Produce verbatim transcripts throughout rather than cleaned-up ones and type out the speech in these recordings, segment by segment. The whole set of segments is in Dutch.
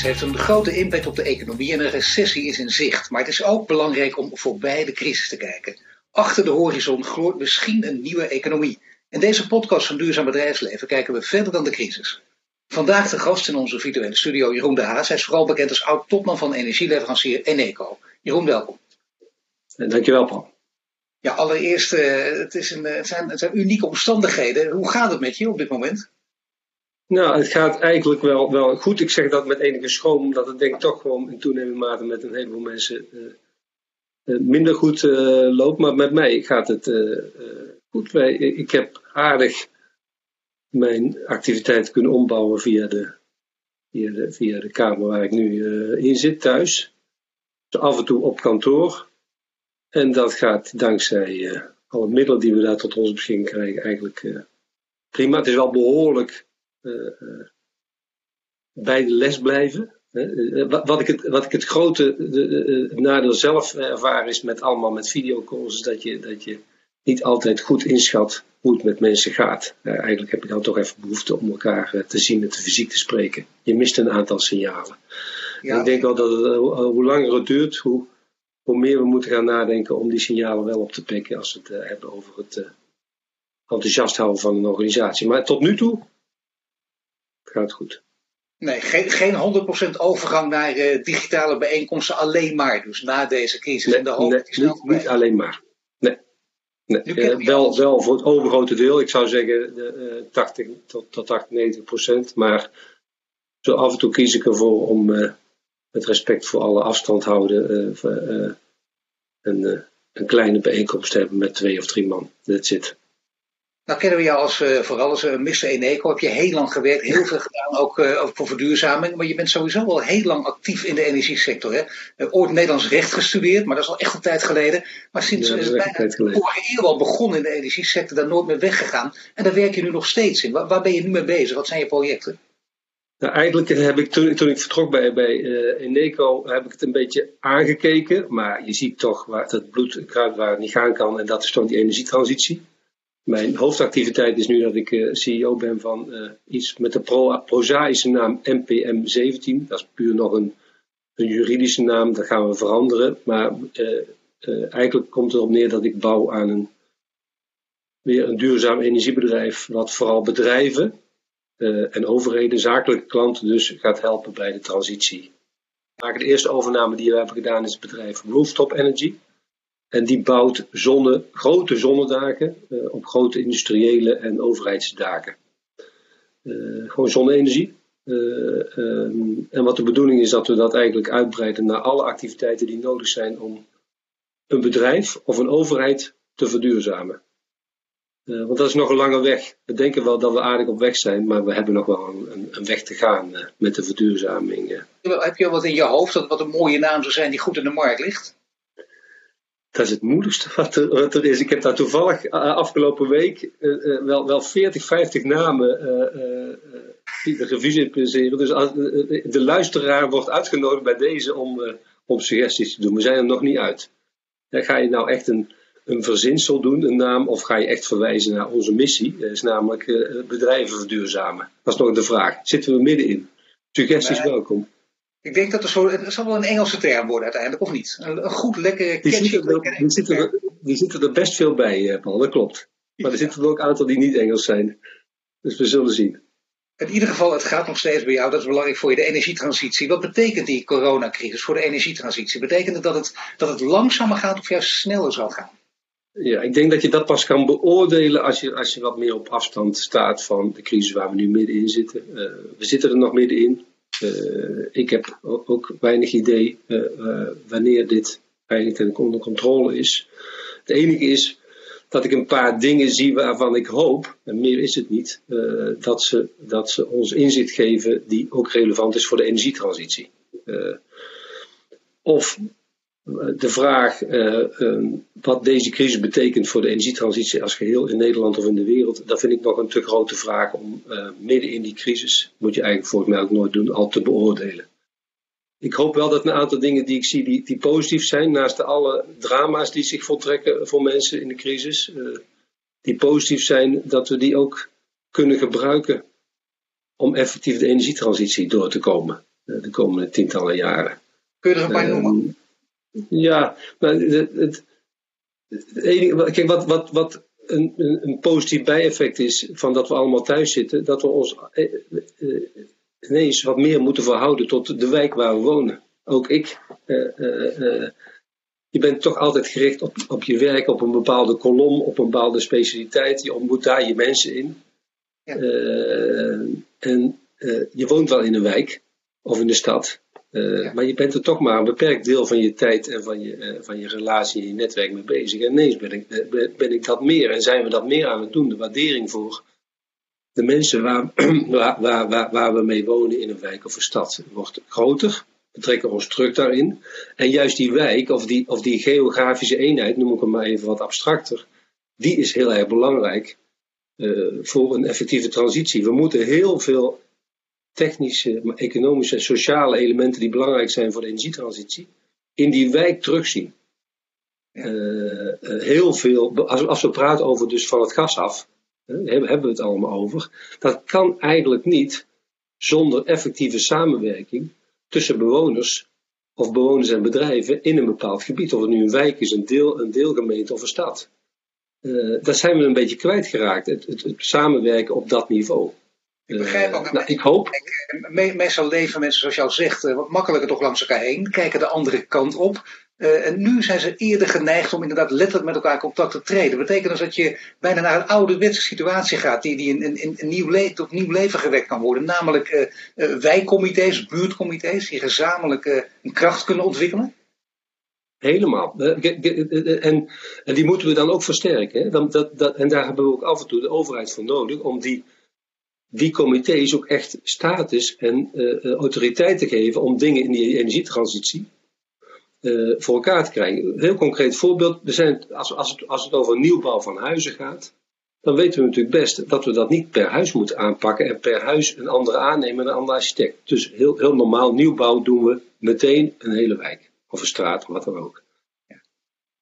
crisis heeft een grote impact op de economie en een recessie is in zicht. Maar het is ook belangrijk om voorbij de crisis te kijken. Achter de horizon gloort misschien een nieuwe economie. In deze podcast van Duurzaam Bedrijfsleven kijken we verder dan de crisis. Vandaag de gast in onze virtuele studio Jeroen de Haas. Hij is vooral bekend als oud-topman van energieleverancier Eneco. Jeroen, welkom. Dankjewel, Paul. Ja, allereerst, het, is een, het, zijn, het zijn unieke omstandigheden. Hoe gaat het met je op dit moment? Nou, het gaat eigenlijk wel, wel goed. Ik zeg dat met enige schroom, omdat het denk ik toch gewoon in toenemende mate met een heleboel mensen uh, minder goed uh, loopt. Maar met mij gaat het uh, uh, goed. Wij, ik heb aardig mijn activiteit kunnen ombouwen via de, via de, via de kamer waar ik nu uh, in zit thuis. Dus af en toe op kantoor. En dat gaat dankzij uh, alle middelen die we daar tot onze beschikking krijgen eigenlijk uh, prima. Het is wel behoorlijk... Uh, uh, bij de les blijven. Uh, wat, ik het, wat ik het grote de, uh, nadeel zelf ervaar is met allemaal met videocalls, is dat je, dat je niet altijd goed inschat hoe het met mensen gaat. Uh, eigenlijk heb je dan toch even behoefte om elkaar uh, te zien en te fysiek te spreken. Je mist een aantal signalen. Ja. En ik denk wel dat het, uh, hoe langer het duurt, hoe, hoe meer we moeten gaan nadenken om die signalen wel op te pikken als we het uh, hebben over het uh, enthousiast houden van een organisatie. Maar tot nu toe gaat goed. Nee, geen, geen honderd procent overgang naar uh, digitale bijeenkomsten alleen maar. Dus na deze crisis nee, en de hoop. Nee, niet, niet alleen maar. Nee. nee. Uh, wel, wel voor het overgrote deel. Ik zou zeggen uh, tachtig tot negentig procent. Maar zo af en toe kies ik ervoor om uh, met respect voor alle afstand houden. Uh, uh, een, uh, een kleine bijeenkomst te hebben met twee of drie man. That's it. Nou kennen we jou als, uh, vooral als uh, mister Eneco, heb je heel lang gewerkt, heel veel gedaan, ook uh, voor verduurzaming. Maar je bent sowieso al heel lang actief in de energiesector. Hè? Uh, ooit Nederlands recht gestudeerd, maar dat is al echt een tijd geleden. Maar sinds ja, uh, bijna vorige eeuw al begonnen in de energiesector, daar nooit meer weggegaan. En daar werk je nu nog steeds in. Waar, waar ben je nu mee bezig? Wat zijn je projecten? Nou, eigenlijk heb ik toen, toen ik vertrok bij, bij uh, Eneco, heb ik het een beetje aangekeken. Maar je ziet toch waar dat bloed kruipt waar het niet gaan kan. En dat is toch die energietransitie. Mijn hoofdactiviteit is nu dat ik uh, C E O ben van uh, iets met de pro- prozaïsche naam N P M zeventien. Dat is puur nog een, een juridische naam, dat gaan we veranderen. Maar uh, uh, eigenlijk komt het erop neer dat ik bouw aan een, weer een duurzaam energiebedrijf. Wat vooral bedrijven uh, en overheden, zakelijke klanten dus, gaat helpen bij de transitie. De eerste overname die we hebben gedaan is het bedrijf Rooftop Energy. En die bouwt zonne, grote zonnedaken uh, op grote industriële en overheidsdaken. Uh, gewoon zonne-energie. Uh, um, en wat de bedoeling is dat we dat eigenlijk uitbreiden naar alle activiteiten die nodig zijn om een bedrijf of een overheid te verduurzamen. Uh, want dat is nog een lange weg. We denken wel dat we aardig op weg zijn, maar we hebben nog wel een, een weg te gaan uh, met de verduurzaming. Uh. Heb je wat in je hoofd, dat wat een mooie naam zou zijn die goed in de markt ligt? Dat is het moeilijkste wat er, wat er is. Ik heb daar toevallig uh, afgelopen week uh, uh, wel, wel veertig, vijftig namen uh, uh, die de revue in passeren. Dus uh, uh, de luisteraar wordt uitgenodigd bij deze om, uh, om suggesties te doen. We zijn er nog niet uit. Ja, ga je nou echt een, een verzinsel doen, een naam, of ga je echt verwijzen naar onze missie? Dat is namelijk uh, bedrijven verduurzamen. Dat is nog de vraag. Zitten we middenin? Suggesties maar, welkom. Ik denk dat er zo, het zal wel een Engelse term worden uiteindelijk, of niet? Een, een goed, lekker catchy... Die zitten er, die zitten er, die zitten er best veel bij, Paul, dat klopt. Maar er zitten er ook een aantal die niet Engels zijn. Dus we zullen zien. In ieder geval, het gaat nog steeds bij jou, dat is belangrijk voor je, de energietransitie. Wat betekent die coronacrisis voor de energietransitie? Betekent het dat het, dat het langzamer gaat of juist sneller zal gaan? Ja, ik denk dat je dat pas kan beoordelen als je, als je wat meer op afstand staat van de crisis waar we nu middenin zitten. Uh, we zitten er nog middenin. Uh, ik heb ook weinig idee uh, uh, wanneer dit eigenlijk onder controle is. Het enige is dat ik een paar dingen zie waarvan ik hoop, en meer is het niet, uh, dat ze, dat ze ons inzicht geven die ook relevant is voor de energietransitie. Uh, of de vraag uh, um, wat deze crisis betekent voor de energietransitie als geheel in Nederland of in de wereld, dat vind ik nog een te grote vraag om uh, midden in die crisis, moet je eigenlijk volgens mij ook nooit doen, al te beoordelen. Ik hoop wel dat een aantal dingen die ik zie die, die positief zijn, naast de alle drama's die zich voltrekken voor mensen in de crisis, uh, die positief zijn, dat we die ook kunnen gebruiken om effectief de energietransitie door te komen. de komende tientallen jaren. Kun je er een paar uh, noemen? Ja, maar het, het, het enige, kijk, wat, wat, wat een, een positief bijeffect is van dat we allemaal thuis zitten, dat we ons eh, eh, ineens wat meer moeten verhouden tot de wijk waar we wonen. Ook ik. Uh, uh, uh, je bent toch altijd gericht op, op je werk, op een bepaalde kolom, op een bepaalde specialiteit. Je ontmoet daar je mensen in. Ja. Uh, en uh, je woont wel in een wijk of in de stad. Uh, ja. Maar je bent er toch maar een beperkt deel van je tijd en van je, uh, van je relatie en je netwerk mee bezig. En ineens ben ik, ben ik dat meer en zijn we dat meer aan het doen. De waardering voor de mensen waar, waar, waar, waar, waar we mee wonen in een wijk of een stad wordt groter. We trekken ons druk daarin. En juist die wijk of die, of die geografische eenheid, noem ik hem maar even wat abstracter, die is heel erg belangrijk uh, voor een effectieve transitie. We moeten heel veel technische, economische en sociale elementen die belangrijk zijn voor de energietransitie, in die wijk terugzien. Uh, uh, heel veel, als, als we praten over dus van het gas af, uh, hebben we het allemaal over. Dat kan eigenlijk niet zonder effectieve samenwerking tussen bewoners of bewoners en bedrijven in een bepaald gebied. Of het nu een wijk is, een, deel, een deelgemeente of een stad. Uh, dat zijn we een beetje kwijtgeraakt. Het, het, het samenwerken op dat niveau. Ik begrijp ook. Uh, nou, ik hoop. Me, meestal leven mensen, zoals je al zegt, wat makkelijker toch langs elkaar heen. Kijken de andere kant op. Uh, en nu zijn ze eerder geneigd om inderdaad letterlijk met elkaar in contact te treden. Dat betekent dus dat je bijna naar een ouderwetse situatie gaat die, die in, in, in nieuw le- tot nieuw leven gewekt kan worden. Namelijk uh, uh, wijkcomité's, buurtcomité's die gezamenlijk uh, een kracht kunnen ontwikkelen. Helemaal. En, en die moeten we dan ook versterken. Hè? Dat, dat, dat, en daar hebben we ook af en toe de overheid voor nodig om die... die comité's ook echt status en uh, autoriteit te geven om dingen in die energietransitie uh, voor elkaar te krijgen. Een heel concreet voorbeeld, we zijn, als, als, het, als het over nieuwbouw van huizen gaat, dan weten we natuurlijk best dat we dat niet per huis moeten aanpakken en per huis een andere aannemer en een andere architect. Dus heel, heel normaal nieuwbouw doen we meteen een hele wijk of een straat of wat dan ook.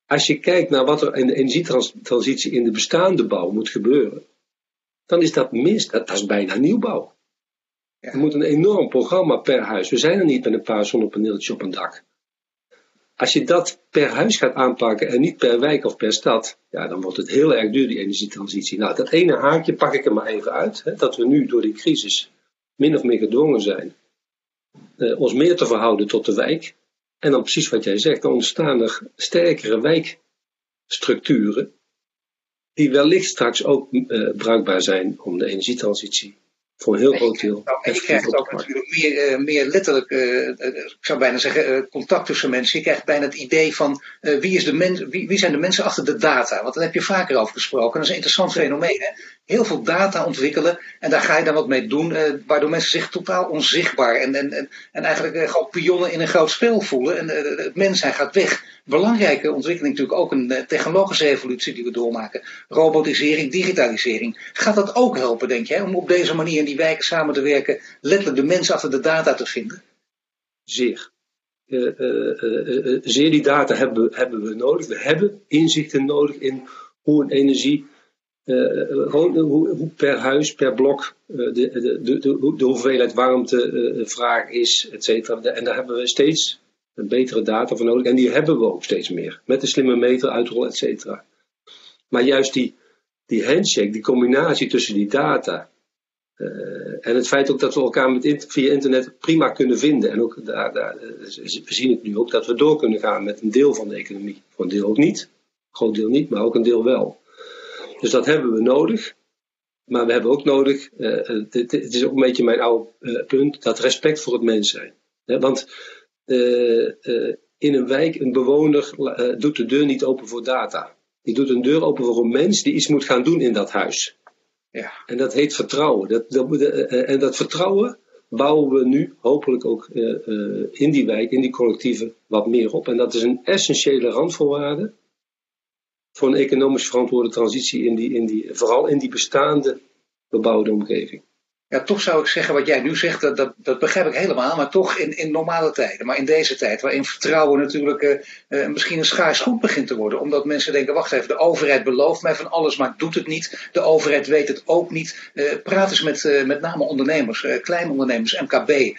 Als je kijkt naar wat er in de energietransitie in de bestaande bouw moet gebeuren, dan is dat mis, dat, dat is bijna nieuwbouw. Ja. Er moet een enorm programma per huis. We zijn er niet met een paar zonnepaneeltjes op een dak. Als je dat per huis gaat aanpakken en niet per wijk of per stad, ja, dan wordt het heel erg duur, die energietransitie. Nou, dat ene haakje pak ik er maar even uit. Hè, dat we nu door die crisis min of meer gedwongen zijn eh, ons meer te verhouden tot de wijk. En dan precies wat jij zegt, dan ontstaan er sterkere wijkstructuren die wellicht straks ook uh, bruikbaar zijn om de energietransitie voor een heel groot deel. En je krijgt ook natuurlijk meer, uh, meer letterlijk, uh, uh, ik zou bijna zeggen, uh, contact tussen mensen. Je krijgt bijna het idee van uh, wie, is de men- wie, wie zijn de mensen achter de data? Want daar heb je vaker over gesproken. Dat is een interessant fenomeen. Hè? Heel veel data ontwikkelen en daar ga je dan wat mee doen. Uh, waardoor mensen zich totaal onzichtbaar en, en, en, en eigenlijk uh, gewoon pionnen in een groot spel voelen. En uh, het mens zijn gaat weg. Belangrijke ontwikkeling natuurlijk ook een uh, technologische evolutie die we doormaken. Robotisering, digitalisering. Gaat dat ook helpen, denk jij, om op deze manier in die wijken samen te werken, letterlijk de mensen achter de data te vinden? Zeer. Uh, uh, uh, uh, zeer die data hebben, hebben we nodig. We hebben inzichten nodig in hoe een energie, uh, gewoon hoe, hoe per huis, per blok, uh, de, de, de, de, de hoeveelheid warmtevraag uh, is, et cetera. En daar hebben we steeds betere data voor nodig. En die hebben we ook steeds meer. Met de slimme meter, uitrol, et cetera. Maar juist die, die handshake, die combinatie tussen die data uh, en het feit ook dat we elkaar met inter- via internet prima kunnen vinden. En ook daar, daar, we zien het nu ook dat we door kunnen gaan met een deel van de economie. Voor een deel ook niet. Een groot deel niet, maar ook een deel wel. Dus dat hebben we nodig. Maar we hebben ook nodig, uh, het, het is ook een beetje mijn oude uh, punt, dat respect voor het mens zijn. Ja, want uh, uh, in een wijk, een bewoner uh, doet de deur niet open voor data. Die doet een deur open voor een mens die iets moet gaan doen in dat huis. Ja. En dat heet vertrouwen. Dat, dat, de, en dat vertrouwen bouwen we nu hopelijk ook uh, uh, in die wijk, in die collectieven wat meer op. En dat is een essentiële randvoorwaarde voor een economisch verantwoorde transitie, in die, in die, vooral in die bestaande bebouwde omgeving. Ja, toch zou ik zeggen wat jij nu zegt, dat, dat, dat begrijp ik helemaal, maar toch in, in normale tijden. Maar in deze tijd, waarin vertrouwen natuurlijk uh, uh, misschien een schaars goed begint te worden. Omdat mensen denken, wacht even, de overheid belooft mij van alles, maar doet het niet. De overheid weet het ook niet. Uh, praat eens met, uh, met name ondernemers, uh, kleinondernemers, M K B. Uh,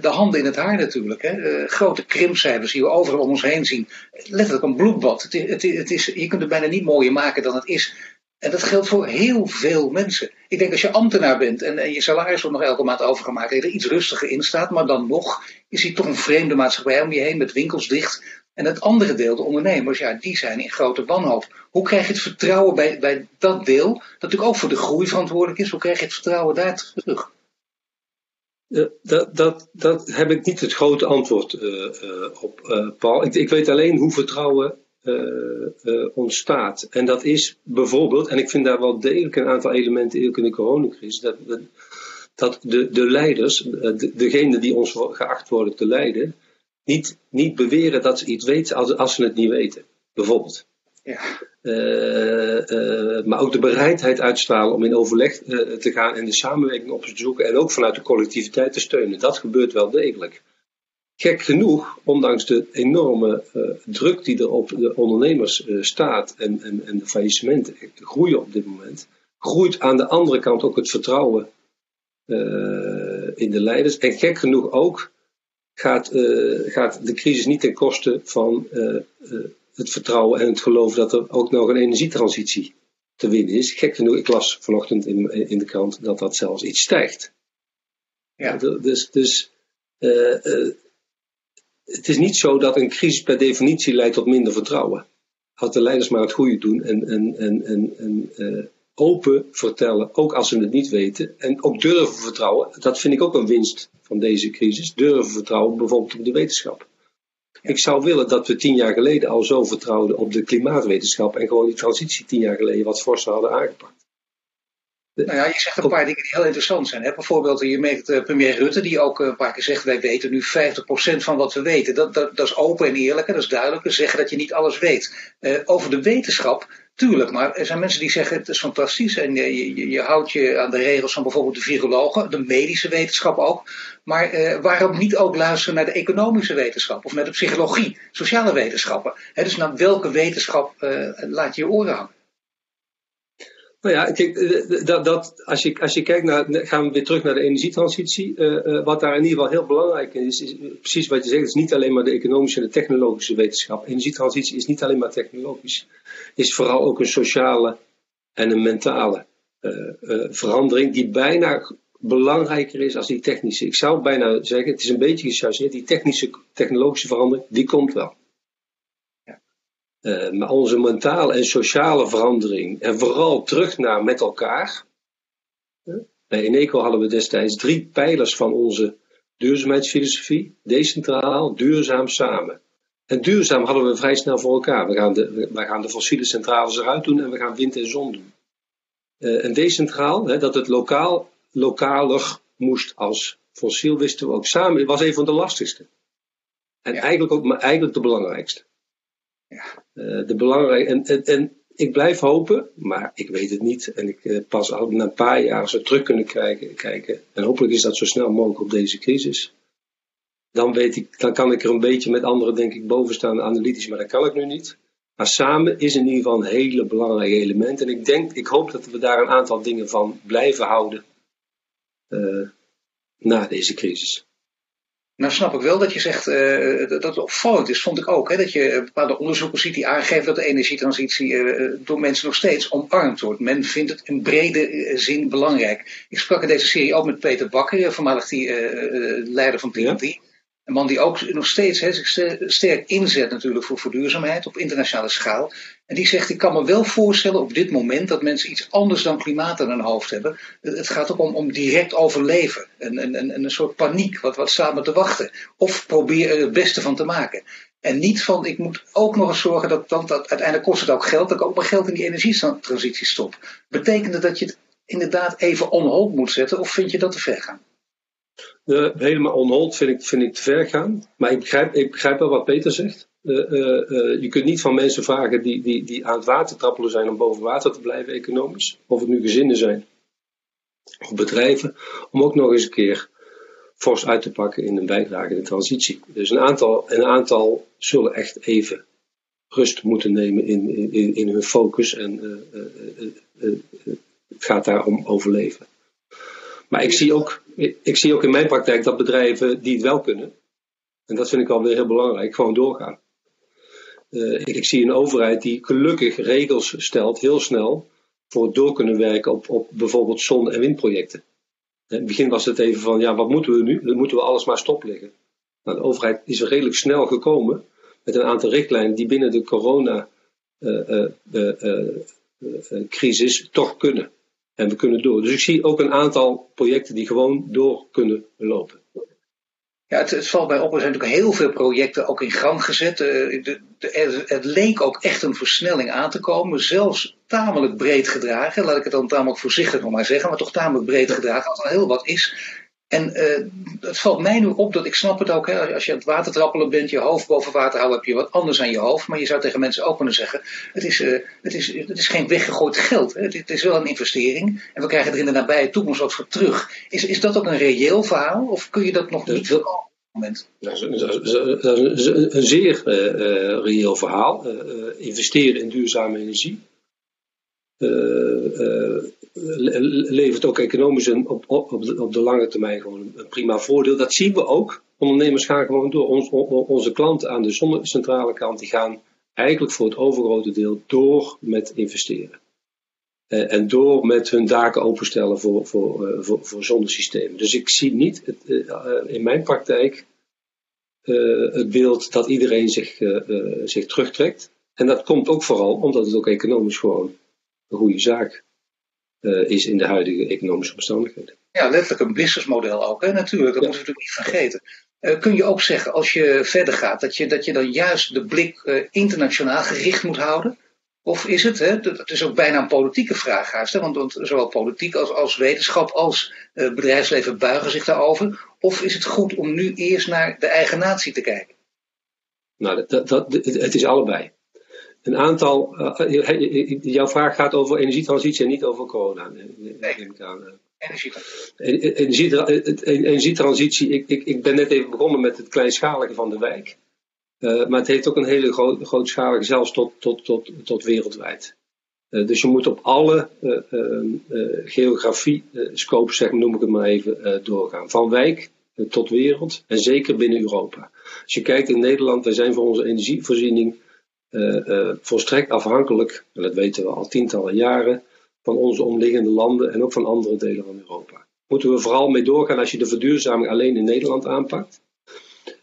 de handen in het haar natuurlijk. Hè. Uh, grote krimpcijfers die we overal om ons heen zien. Letterlijk een bloedbad. Het, het, het is, je kunt het bijna niet mooier maken dan het is. En dat geldt voor heel veel mensen. Ik denk als je ambtenaar bent en, en je salaris wordt nog elke maand overgemaakt, dat je er iets rustiger in staat, maar dan nog is die toch een vreemde maatschappij om je heen met winkels dicht. En het andere deel, de ondernemers, ja, die zijn in grote wanhoop. Hoe krijg je het vertrouwen bij, bij dat deel, dat natuurlijk ook voor de groei verantwoordelijk is, hoe krijg je het vertrouwen daar terug? Uh, dat, dat, dat heb ik niet het grote antwoord uh, uh, op, uh, Paul. Ik, ik weet alleen hoe vertrouwen Uh, uh, ontstaat. En dat is bijvoorbeeld, en ik vind daar wel degelijk een aantal elementen in de coronacrisis, dat, dat, dat de, de leiders, de, degene die ons geacht worden te leiden, niet, niet beweren dat ze iets weten als, als ze het niet weten. Bijvoorbeeld. Ja. Uh, uh, maar ook de bereidheid uitstralen om in overleg uh, te gaan en de samenwerking op te zoeken en ook vanuit de collectiviteit te steunen. Dat gebeurt wel degelijk. Gek genoeg, ondanks de enorme uh, druk die er op de ondernemers uh, staat en, en, en de faillissementen groeien op dit moment, groeit aan de andere kant ook het vertrouwen uh, in de leiders. En gek genoeg ook gaat, uh, gaat de crisis niet ten koste van uh, uh, het vertrouwen en het geloof dat er ook nog een energietransitie te winnen is. Gek genoeg, ik las vanochtend in, in de krant dat dat zelfs iets stijgt. Ja. Dus... dus uh, uh, Het is niet zo dat een crisis per definitie leidt tot minder vertrouwen. Had de leiders maar het goede doen en, en, en, en, en uh, open vertellen, ook als ze het niet weten. En ook durven vertrouwen, dat vind ik ook een winst van deze crisis. Durven vertrouwen bijvoorbeeld op de wetenschap. Ik zou willen dat we tien jaar geleden al zo vertrouwden op de klimaatwetenschap en gewoon die transitie tien jaar geleden wat forser hadden aangepakt. Nou ja, je zegt een paar dingen die heel interessant zijn. Hè? Bijvoorbeeld, je merkt uh, premier Rutte die ook uh, een paar keer zegt, wij weten nu vijftig procent van wat we weten. Dat, dat, dat is open en eerlijk en dat is duidelijk. We zeggen dat je niet alles weet. Uh, over de wetenschap, tuurlijk, maar er zijn mensen die zeggen het is fantastisch. En uh, je, je, je houdt je aan de regels van bijvoorbeeld de virologen, de medische wetenschap ook. Maar uh, waarom niet ook luisteren naar de economische wetenschap of naar de psychologie, sociale wetenschappen. Hè? Dus naar welke wetenschap uh, laat je je oren hangen? Nou ja, kijk, dat, dat, als, je, als je kijkt naar, gaan we weer terug naar de energietransitie. Uh, uh, wat daar in ieder geval heel belangrijk is, is, is precies wat je zegt, is niet alleen maar de economische en de technologische wetenschap. Energietransitie is niet alleen maar technologisch. Is vooral ook een sociale en een mentale uh, uh, verandering die bijna belangrijker is als die technische. Ik zou bijna zeggen, het is een beetje gechargeerd, die technische, technologische verandering, die komt wel. Uh, maar onze mentale en sociale verandering en vooral terug naar met elkaar. Bij Eneco hadden we destijds drie pijlers van onze duurzaamheidsfilosofie. Decentraal, duurzaam, samen. En duurzaam hadden we vrij snel voor elkaar. We gaan de, we gaan de fossiele centrales eruit doen en we gaan wind en zon doen. Uh, en decentraal, hè, dat het lokaal, lokaler moest als fossiel, wisten we ook samen. Het was een van de lastigste. En ja. eigenlijk ook maar eigenlijk de belangrijkste. Ja. Uh, de belangrijk, en, en, en ik blijf hopen, maar ik weet het niet. En ik uh, pas al na een paar jaar zo terug kunnen kijken, kijken. En hopelijk is dat zo snel mogelijk op deze crisis. Dan, weet ik, dan kan ik er een beetje met anderen denk ik bovenstaan analytisch, maar dat kan ik nu niet. Maar samen is in ieder geval een hele belangrijk element. En ik, denk, ik hoop dat we daar een aantal dingen van blijven houden uh, na deze crisis. Nou snap ik wel dat je zegt, uh, dat het opvallend is, vond ik ook. Hè, dat je bepaalde onderzoeken ziet die aangeven dat de energietransitie uh, door mensen nog steeds omarmd wordt. Men vindt het in brede uh, zin belangrijk. Ik sprak in deze serie ook met Peter Bakker, voormalig die uh, leider van Green Deal. Een man die ook nog steeds hè, zich sterk inzet natuurlijk voor, voor duurzaamheid op internationale schaal. En die zegt, ik kan me wel voorstellen op dit moment dat mensen iets anders dan klimaat aan hun hoofd hebben. Het gaat ook om, om direct overleven. En, en, en een soort paniek, wat, wat staat me te wachten. Of probeer er het beste van te maken. En niet van, ik moet ook nog eens zorgen dat, dat, dat uiteindelijk kost het ook geld. Dat ik ook mijn geld in die energietransitie stop. Betekent dat dat je het inderdaad even on hold moet zetten of vind je dat te ver gaan? Uh, helemaal on hold vind ik, vind ik te ver gaan. Maar ik begrijp, ik begrijp wel wat Peter zegt. Uh, uh, uh, je kunt niet van mensen vragen die, die, die aan het water trappelen zijn om boven water te blijven economisch. Of het nu gezinnen zijn of bedrijven om ook nog eens een keer fors uit te pakken in een bijdrage in de transitie. Dus een aantal, een aantal zullen echt even rust moeten nemen in, in, in hun focus en uh, uh, uh, uh, het gaat daar om overleven. Maar ik zie, ook, ik zie ook in mijn praktijk dat bedrijven die het wel kunnen, en dat vind ik alweer heel belangrijk, gewoon doorgaan. Uh, ik zie een overheid die gelukkig regels stelt, heel snel, voor het door kunnen werken op, op bijvoorbeeld zon- en windprojecten. In het begin was het even van, ja, wat moeten we nu? Dan moeten we alles maar stopleggen. Nou, de overheid is redelijk snel gekomen met een aantal richtlijnen die binnen de coronacrisis uh, uh, uh, uh, uh, toch kunnen. En we kunnen door. Dus ik zie ook een aantal projecten die gewoon door kunnen lopen. Ja, het, het valt mij op. Er zijn natuurlijk heel veel projecten ook in gang gezet. Uh, de, de, er, het leek ook echt een versnelling aan te komen. Zelfs tamelijk breed gedragen. Laat ik het dan tamelijk voorzichtig nog maar zeggen. Maar toch tamelijk breed gedragen. Wat al heel wat is. En uh, het valt mij nu op dat ik snap het ook. Hè, als je aan het water trappelen bent, je hoofd boven water houden, heb je wat anders aan je hoofd. Maar je zou tegen mensen ook kunnen zeggen, het is, uh, het is, het is geen weggegooid geld. Hè. Het, het is wel een investering. En we krijgen er in de nabije toekomst wat voor terug. Is, is dat ook een reëel verhaal? Of kun je dat nog niet willen op het moment? Dat is, dat is, dat is een zeer uh, reëel verhaal. Uh, uh, investeren in duurzame energie. Uh, uh, levert ook economisch een, op, op, de, op de lange termijn gewoon een, een prima voordeel. Dat zien we ook. Ondernemers gaan gewoon door. Ons, on, onze klanten aan de zonnecentrale kant, die gaan eigenlijk voor het overgrote deel door met investeren. Uh, en door met hun daken openstellen voor, voor, uh, voor, voor zonnesystemen. Dus ik zie niet het, uh, uh, in mijn praktijk uh, het beeld dat iedereen zich, uh, uh, zich terugtrekt. En dat komt ook vooral omdat het ook economisch gewoon een goede zaak uh, is in de huidige economische omstandigheden. Ja, letterlijk een businessmodel ook, hè? Natuurlijk. Dat ja. moeten we natuurlijk niet vergeten. Uh, kun je ook zeggen, als je verder gaat, dat je, dat je dan juist de blik uh, internationaal gericht moet houden? Of is het, hè, dat is ook bijna een politieke vraag haast, hè? Want, want zowel politiek als, als wetenschap als uh, bedrijfsleven buigen zich daarover. Of is het goed om nu eerst naar de eigen natie te kijken? Nou, dat, dat, dat, het is allebei. Een aantal, uh, jouw vraag gaat over energietransitie en niet over corona. Nee, energietransitie. Energietransitie, ik, ik, ik ben net even begonnen met het kleinschalige van de wijk. Uh, maar het heeft ook een hele groot, grootschalige, zelfs tot, tot, tot, tot wereldwijd. Uh, dus je moet op alle uh, uh, geografie, uh, scope, zeg, noem ik het maar even, uh, doorgaan. Van wijk uh, tot wereld en zeker binnen Europa. Als je kijkt in Nederland, wij zijn voor onze energievoorziening Uh, uh, volstrekt afhankelijk, en dat weten we al tientallen jaren, van onze omliggende landen en ook van andere delen van Europa. Moeten we vooral mee doorgaan als je de verduurzaming alleen in Nederland aanpakt.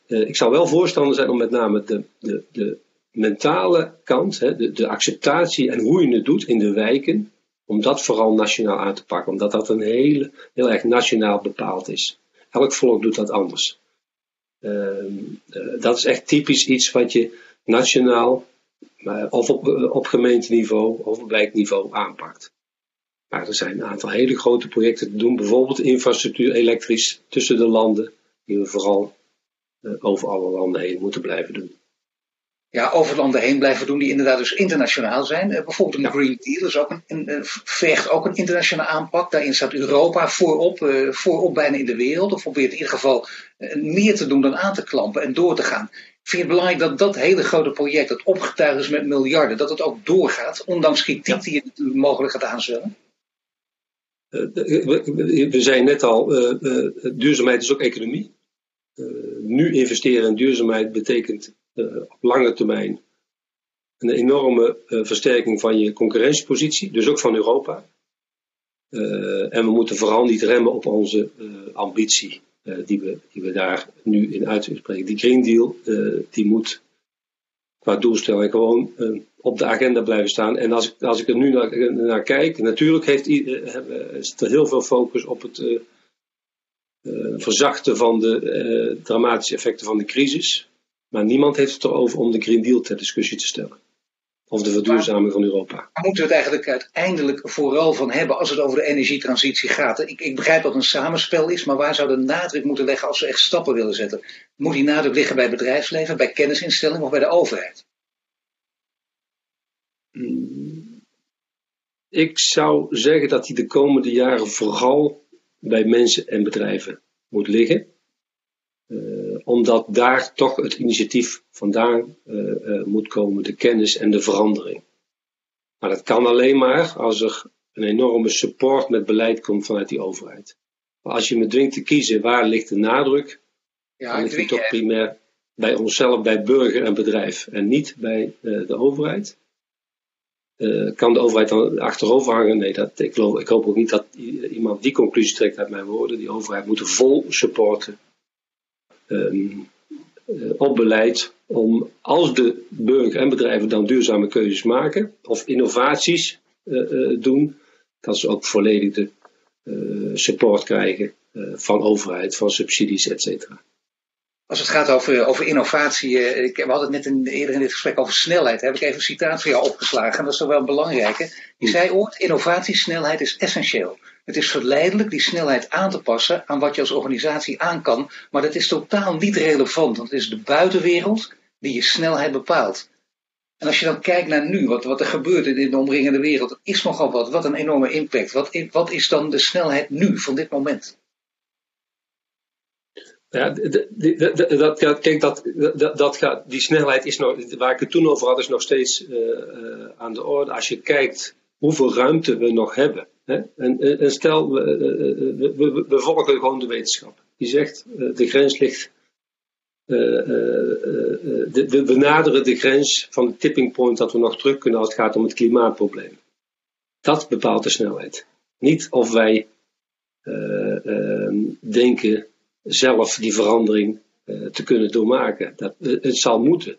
Uh, ik zou wel voorstander zijn om met name de, de, de mentale kant, hè, de, de acceptatie en hoe je het doet in de wijken, om dat vooral nationaal aan te pakken, omdat dat een hele, heel erg nationaal bepaald is. Elk volk doet dat anders. Uh, uh, dat is echt typisch iets wat je nationaal of op, op gemeenteniveau of op wijkniveau aanpakt. Maar er zijn een aantal hele grote projecten te doen. Bijvoorbeeld infrastructuur elektrisch tussen de landen. Die we vooral uh, over alle landen heen moeten blijven doen. Ja, over landen heen blijven doen die inderdaad dus internationaal zijn. Uh, bijvoorbeeld een ja. Green Deal is ook een, een, uh, vergt ook een internationale aanpak. Daarin staat Europa voorop, uh, voorop bijna in de wereld. Of probeert in ieder geval uh, meer te doen dan aan te klampen en door te gaan. Vind je het belangrijk dat dat hele grote project, dat opgetuigd is met miljarden, dat het ook doorgaat, ondanks kritiek die je natuurlijk mogelijk gaat aanzwellen? We zijn net al, uh, uh, duurzaamheid is ook economie. Uh, nu investeren in duurzaamheid betekent uh, op lange termijn een enorme uh, versterking van je concurrentiepositie, dus ook van Europa. Uh, en we moeten vooral niet remmen op onze uh, ambitie. Uh, die, we, die we daar nu in uitspreken. Die Green Deal, uh, die moet qua doelstelling gewoon uh, op de agenda blijven staan. En als ik, als ik er nu naar, naar kijk, natuurlijk heeft, uh, is er heel veel focus op het uh, uh, verzachten van de uh, dramatische effecten van de crisis. Maar niemand heeft het erover om de Green Deal ter discussie te stellen. Of de verduurzaming van Europa. Daar moeten we het eigenlijk uiteindelijk vooral van hebben als het over de energietransitie gaat. Ik, ik begrijp dat het een samenspel is, maar waar zou de nadruk moeten leggen als we echt stappen willen zetten? Moet die nadruk liggen bij bedrijfsleven, bij kennisinstellingen of bij de overheid? Ik zou zeggen dat die de komende jaren vooral bij mensen en bedrijven moet liggen. Uh, omdat daar toch het initiatief vandaan uh, uh, moet komen, de kennis en de verandering. Maar dat kan alleen maar als er een enorme support met beleid komt vanuit die overheid. Maar als je me dwingt te kiezen waar ligt de nadruk, ja, dan ligt die toch primair bij onszelf, bij burger en bedrijf en niet bij uh, de overheid. Uh, kan de overheid dan achterover hangen? Nee, dat, ik, geloof, ik hoop ook niet dat iemand die conclusie trekt uit mijn woorden. Die overheid moet er vol supporten. Um, uh, op beleid om als de burger en bedrijven dan duurzame keuzes maken of innovaties uh, uh, doen, dat ze ook volledig de uh, support krijgen uh, van overheid, van subsidies, et cetera. Als het gaat over, over innovatie, uh, ik, we hadden het net in, eerder in dit gesprek over snelheid, heb ik even een citaat voor jou opgeslagen, dat is wel belangrijk. Hè? Je zei ooit, innovatiesnelheid is essentieel. Het is verleidelijk die snelheid aan te passen aan wat je als organisatie aan kan. Maar dat is totaal niet relevant. Want het is de buitenwereld die je snelheid bepaalt. En als je dan kijkt naar nu, wat, wat er gebeurt in de omringende wereld. Dat is nogal wat. Wat een enorme impact. Wat, wat is dan de snelheid nu, van dit moment? Ja, de, de, de, dat, kijk, dat, dat, dat gaat, die snelheid is nog, waar ik het toen over had, is nog steeds uh, uh, aan de orde. Als je kijkt hoeveel ruimte we nog hebben. Hè? En, en stel, we, we, we, we volgen gewoon de wetenschap. Die zegt, de grens ligt, uh, uh, uh, de, we benaderen de grens van de tipping point dat we nog terug kunnen als het gaat om het klimaatprobleem. Dat bepaalt de snelheid. Niet of wij uh, uh, denken zelf die verandering uh, te kunnen doormaken. Dat, uh, het zal moeten.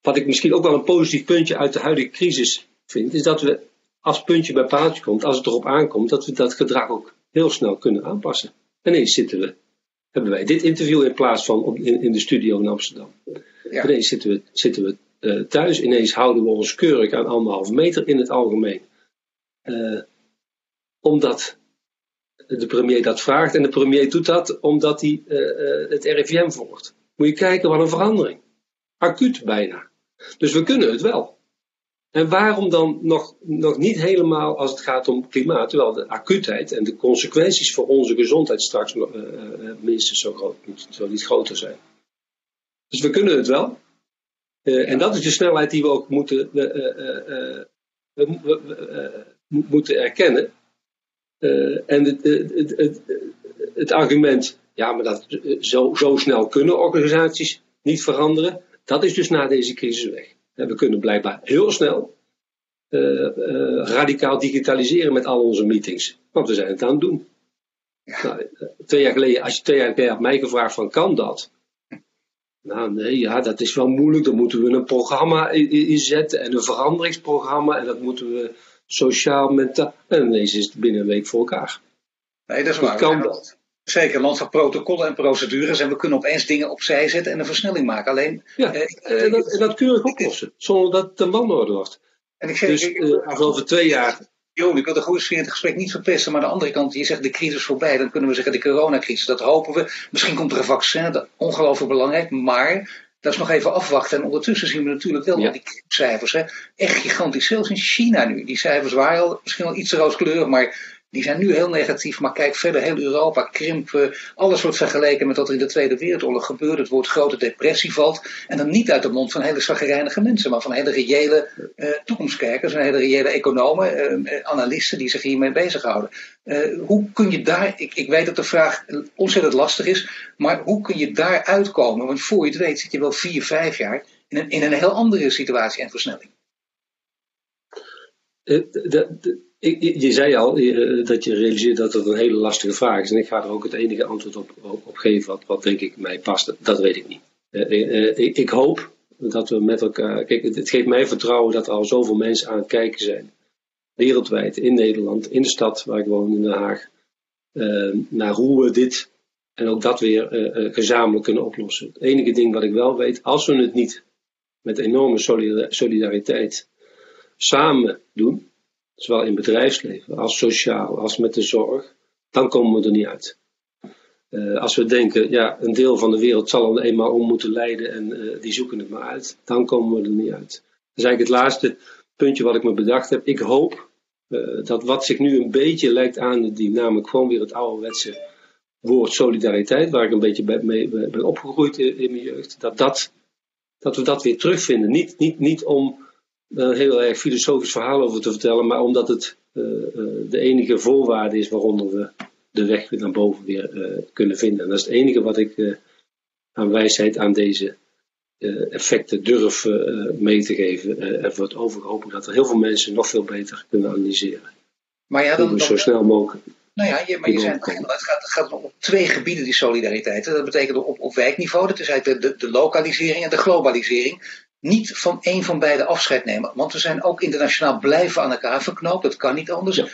Wat ik misschien ook wel een positief puntje uit de huidige crisis vind, is dat we als puntje bij paaltje komt, als het erop aankomt, dat we dat gedrag ook heel snel kunnen aanpassen. En ineens zitten we, hebben wij dit interview in plaats van op, in, in de studio in Amsterdam. Ja. Ineens zitten we, zitten we uh, thuis, ineens houden we ons keurig aan anderhalve meter in het algemeen. Uh, omdat de premier dat vraagt en de premier doet dat omdat hij uh, het R I V M volgt. Moet je kijken, wat een verandering. Acuut bijna. Dus we kunnen het wel. En waarom dan nog, nog niet helemaal als het gaat om klimaat, terwijl de acuutheid en de consequenties voor onze gezondheid straks uh, minstens zo groot, zo niet groter zijn. Dus we kunnen het wel. Uh, ja. En dat is de snelheid die we ook moeten, uh, uh, uh, uh, uh, uh, moeten erkennen. Uh, en het, het, het, het, het argument, ja, maar dat uh, zo, zo snel kunnen organisaties niet veranderen, dat is dus na deze crisis weg. We kunnen blijkbaar heel snel uh, uh, radicaal digitaliseren met al onze meetings. Want we zijn het aan het doen. Ja. Nou, twee jaar geleden, als je twee jaar geleden had mij gevraagd van kan dat? Nou nee, ja, dat is wel moeilijk. Dan moeten we een programma inzetten en een veranderingsprogramma. En dat moeten we sociaal, mentaal. En ineens is het binnen een week voor elkaar. Nee, dat is waar. Kan dat? Zeker, een land van protocollen en procedures. En we kunnen opeens dingen opzij zetten en een versnelling maken. Alleen, ja, eh, en, dat, en dat keurig oplossen. Zonder dat het een wanorde wordt. En ik zeg, dus ik, ik, uh, als over twee jaar... Joh, ik wil de goede sfeer in het gesprek niet verpesten. Maar aan de andere kant, je zegt de crisis voorbij. Dan kunnen we zeggen de coronacrisis. Dat hopen we. Misschien komt er een vaccin. Dat is ongelooflijk belangrijk. Maar dat is nog even afwachten. En ondertussen zien we natuurlijk wel ja. die cijfers. Hè. Echt gigantisch. Zelfs in China nu. Die cijfers waren al misschien wel iets rooskleurig. Maar die zijn nu heel negatief, maar kijk verder, heel Europa krimpen. Alles wordt vergeleken met wat er in de Tweede Wereldoorlog gebeurde. Het woord grote depressie valt. En dan niet uit de mond van hele chagrijnige mensen, maar van hele reële uh, toekomstkijkers en hele reële economen, uh, analisten die zich hiermee bezighouden. Uh, hoe kun je daar, ik, ik weet dat de vraag ontzettend lastig is, maar hoe kun je daar uitkomen? Want voor je het weet zit je wel vier, vijf jaar in een, in een heel andere situatie en versnelling. Uh, de, de... Ik, je zei al je, dat je realiseert dat het een hele lastige vraag is. En ik ga er ook het enige antwoord op, op, op geven wat, wat denk ik mij past. Dat, dat weet ik niet. Uh, uh, ik, ik hoop dat we met elkaar... Kijk, het, het geeft mij vertrouwen dat er al zoveel mensen aan het kijken zijn. Wereldwijd, in Nederland, in de stad waar ik woon, in Den Haag. Uh, naar hoe we dit en ook dat weer uh, uh, gezamenlijk kunnen oplossen. Het enige ding wat ik wel weet, als we het niet met enorme solidariteit samen doen, zowel in bedrijfsleven als sociaal, als met de zorg, dan komen we er niet uit. Uh, als we denken, ja, een deel van de wereld zal er eenmaal om moeten lijden en uh, die zoeken het maar uit, dan komen we er niet uit. Dat is eigenlijk het laatste puntje wat ik me bedacht heb. Ik hoop Uh, dat wat zich nu een beetje lijkt aan, die namelijk gewoon weer het ouderwetse woord solidariteit, waar ik een beetje bij, mee ben opgegroeid in, in mijn jeugd, dat, dat, dat we dat weer terugvinden. Niet, niet, niet om een heel erg filosofisch verhaal over te vertellen, maar omdat het uh, uh, de enige voorwaarde is waaronder we de weg weer naar boven weer uh, kunnen vinden. En dat is het enige wat ik uh, aan wijsheid aan deze uh, effecten durf uh, mee te geven. Uh, en voor het overhoop dat er heel veel mensen nog veel beter kunnen analyseren. Maar ja, dan, dan, zo snel mogelijk. Nou ja, je, maar je zei, het gaat, het gaat op twee gebieden, die solidariteit. Dat betekent op, op wijkniveau, dat is eigenlijk de, de, de lokalisering en de globalisering. Niet van één van beide afscheid nemen. Want we zijn ook internationaal blijven aan elkaar verknoopt. Dat kan niet anders. Ja.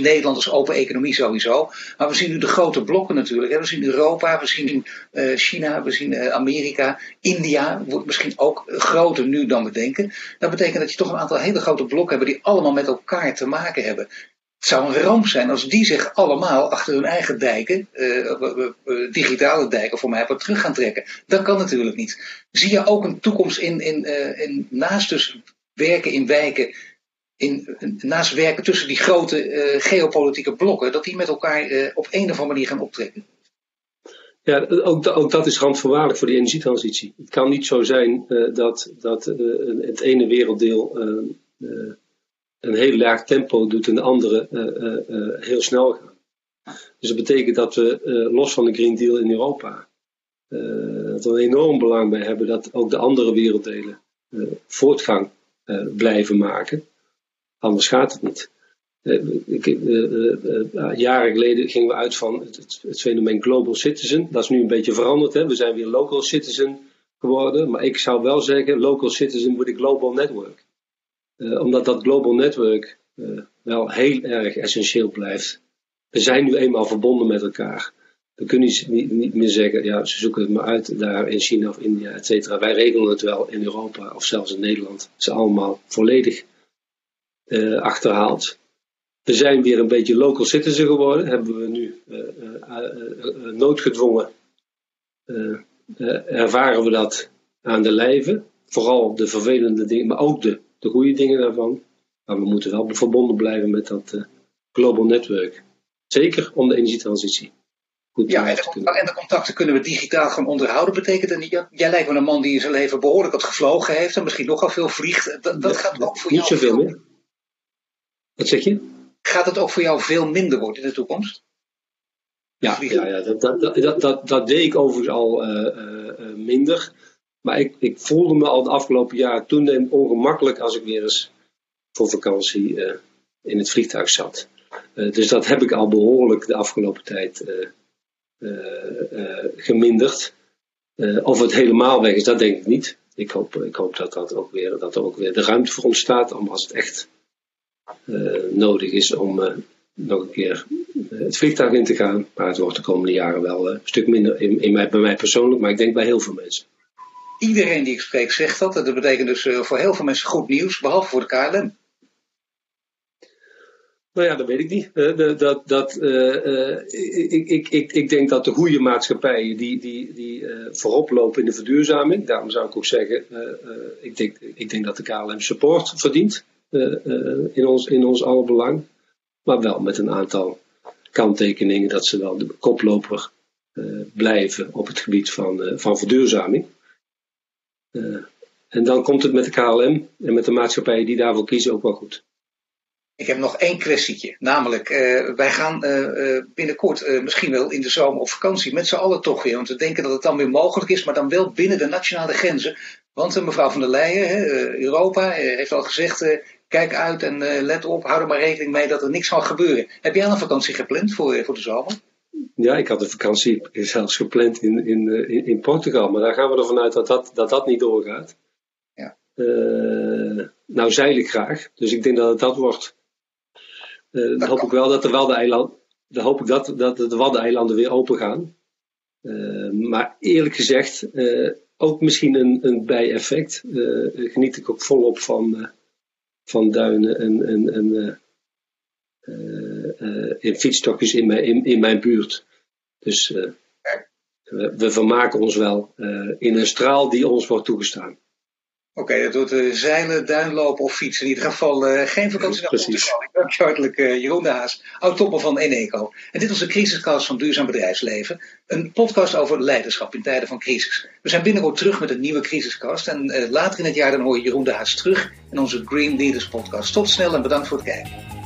Nederland als open economie sowieso. Maar we zien nu de grote blokken natuurlijk. Hè. We zien Europa, we zien uh, China, we zien uh, Amerika. India wordt misschien ook groter nu dan we denken. Dat betekent dat je toch een aantal hele grote blokken hebt die allemaal met elkaar te maken hebben. Het zou een ramp zijn als die zich allemaal achter hun eigen dijken, uh, uh, uh, digitale dijken voor mij, wat terug gaan trekken. Dat kan natuurlijk niet. Zie je ook een toekomst in, in, uh, in naast dus werken in wijken, in, in, naast werken tussen die grote uh, geopolitieke blokken, dat die met elkaar uh, op een of andere manier gaan optrekken? Ja, ook, ook dat is randvoorwaardelijk voor die energietransitie. Het kan niet zo zijn uh, dat, dat uh, het ene werelddeel Uh, uh, een heel laag tempo doet en de andere uh, uh, uh, heel snel gaan. Dus dat betekent dat we, uh, los van de Green Deal in Europa, uh, dat we een enorm belang bij hebben dat ook de andere werelddelen uh, voortgang uh, blijven maken. Anders gaat het niet. Uh, ik, uh, uh, uh, jaren geleden gingen we uit van het, het, het fenomeen global citizen. Dat is nu een beetje veranderd. Hè? We zijn weer local citizen geworden. Maar ik zou wel zeggen, local citizen with a global network. Uh, omdat dat global network uh, wel heel erg essentieel blijft. We zijn nu eenmaal verbonden met elkaar. We kunnen niet, niet meer zeggen, ja, ze zoeken het maar uit daar in China of India, et cetera. Wij regelen het wel in Europa of zelfs in Nederland. Het is allemaal volledig uh, achterhaald. We zijn weer een beetje local citizen geworden. Hebben we nu uh, uh, uh, uh, noodgedwongen. Uh, uh, ervaren we dat aan de lijve. Vooral de vervelende dingen, maar ook de De goede dingen daarvan. Maar we moeten wel verbonden blijven met dat uh, global netwerk. Zeker om de energietransitie. Goed ja, en de, contact, en de contacten kunnen we digitaal gaan onderhouden. Betekent dat niet? Jij lijkt me een man die in zijn leven behoorlijk wat gevlogen heeft. En misschien nogal veel vliegt. Dat, dat ja, gaat ook voor niet jou... Niet zoveel meer. Wat zeg je? Gaat het ook voor jou veel minder worden in de toekomst? Ja, ja, ja dat, dat, dat, dat, dat, dat deed ik overigens al uh, uh, minder. Maar ik, ik voelde me al het afgelopen jaar toenemend ongemakkelijk als ik weer eens voor vakantie uh, in het vliegtuig zat. Uh, dus dat heb ik al behoorlijk de afgelopen tijd uh, uh, uh, geminderd. Uh, of het helemaal weg is, dat denk ik niet. Ik hoop, ik hoop dat, dat, ook weer, dat er ook weer de ruimte voor ontstaat. Om als het echt uh, nodig is om uh, nog een keer het vliegtuig in te gaan. Maar het wordt de komende jaren wel uh, een stuk minder in, in mij, bij mij persoonlijk. Maar ik denk bij heel veel mensen. Iedereen die ik spreek zegt dat. Dat betekent dus voor heel veel mensen goed nieuws, behalve voor de K L M. Nou ja, dat weet ik niet. Dat, dat, dat, uh, uh, ik, ik, ik, ik denk dat de goede maatschappijen die, die, die uh, voorop lopen in de verduurzaming. Daarom zou ik ook zeggen, uh, uh, ik, denk, ik denk dat de K L M support verdient. Uh, uh, in ons, in ons alle belang. Maar wel met een aantal kanttekeningen dat ze wel de koploper uh, blijven op het gebied van, uh, van verduurzaming. Uh, en dan komt het met de K L M en met de maatschappijen die daarvoor kiezen ook wel goed. Ik heb nog één kwestietje. Namelijk, uh, wij gaan uh, binnenkort uh, misschien wel in de zomer op vakantie met z'n allen toch weer. Want we denken dat het dan weer mogelijk is, maar dan wel binnen de nationale grenzen. Want uh, mevrouw Van der Leyen, hè, Europa, uh, heeft al gezegd, uh, kijk uit en uh, let op, hou er maar rekening mee dat er niks van gebeuren. Heb jij al een vakantie gepland voor, uh, voor de zomer? Ja, ik had een vakantie zelfs gepland in, in, in Portugal. Maar daar gaan we ervan uit dat dat, dat, dat niet doorgaat. Ja. Uh, nou zeil ik graag. Dus ik denk dat het dat wordt. Uh, dat dan hoop kan. ik wel dat de Waddeneilanden, dan hoop ik dat, dat de Waddeneilanden weer open gaan. Uh, maar eerlijk gezegd, uh, ook misschien een, een bijeffect. Uh, geniet ik ook volop van, uh, van duinen en... en, en uh, Uh, uh, in fietsstokjes in mijn, in, in mijn buurt. Dus uh, we, we vermaken ons wel uh, in een straal die ons wordt toegestaan. Oké, okay, dat wordt uh, zeilen, duinlopen of fietsen. In ieder geval uh, geen vakantie naar Portugal. Ik dank je hartelijk, uh, Jeroen de Haas, oud-topman van Eneco. En dit was de CrisisCast van Duurzaam Bedrijfsleven. Een podcast over leiderschap in tijden van crisis. We zijn binnenkort terug met een nieuwe CrisisCast. En uh, later in het jaar dan hoor je Jeroen de Haas terug in onze Green Leaders podcast. Tot snel en bedankt voor het kijken.